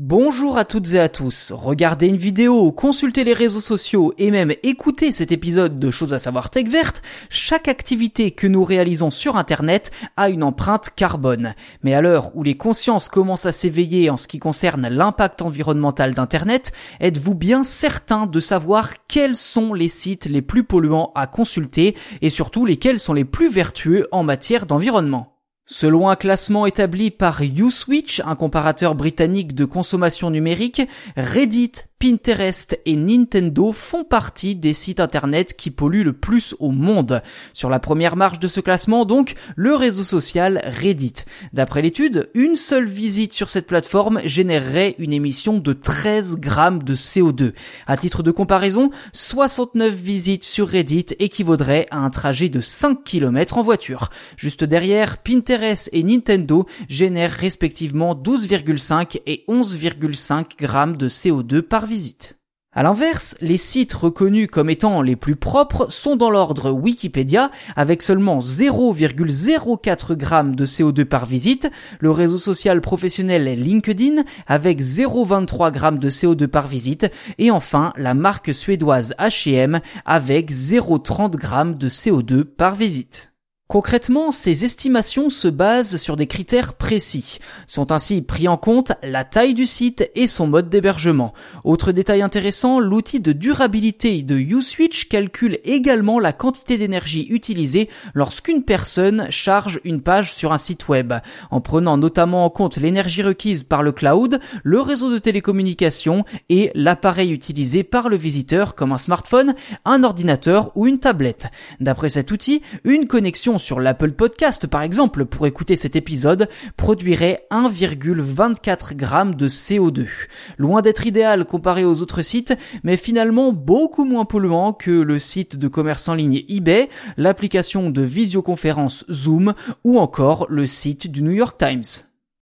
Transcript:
Bonjour à toutes et à tous, regardez une vidéo, consultez les réseaux sociaux et même écoutez cet épisode de Choses à Savoir Tech Verte, chaque activité que nous réalisons sur Internet a une empreinte carbone. Mais à l'heure où les consciences commencent à s'éveiller en ce qui concerne l'impact environnemental d'Internet, êtes-vous bien certain de savoir quels sont les sites les plus polluants à consulter et surtout lesquels sont les plus vertueux en matière d'environnement ? Selon un classement établi par USwitch, un comparateur britannique de consommation numérique, Reddit, Pinterest et Nintendo font partie des sites internet qui polluent le plus au monde. Sur la première marche de ce classement, donc, le réseau social Reddit. D'après l'étude, une seule visite sur cette plateforme générerait une émission de 13 grammes de CO2. À titre de comparaison, 69 visites sur Reddit équivaudraient à un trajet de 5 km en voiture. Juste derrière, Pinterest et Nintendo génèrent respectivement 12,5 et 11,5 grammes de CO2 par visite. À l'inverse, les sites reconnus comme étant les plus propres sont dans l'ordre Wikipédia, avec seulement 0,04 g de CO2 par visite, le réseau social professionnel LinkedIn avec 0,23 g de CO2 par visite, et enfin la marque suédoise H&M avec 0,30 g de CO2 par visite. Concrètement, ces estimations se basent sur des critères précis. Sont ainsi pris en compte la taille du site et son mode d'hébergement. Autre détail intéressant, l'outil de durabilité de USwitch calcule également la quantité d'énergie utilisée lorsqu'une personne charge une page sur un site web. En prenant notamment en compte l'énergie requise par le cloud, le réseau de télécommunications et l'appareil utilisé par le visiteur comme un smartphone, un ordinateur ou une tablette. D'après cet outil, une connexion sur l'Apple Podcast par exemple pour écouter cet épisode produirait 1,24 g de CO2. Loin d'être idéal comparé aux autres sites, mais finalement beaucoup moins polluant que le site de commerce en ligne eBay, l'application de visioconférence Zoom ou encore le site du New York Times.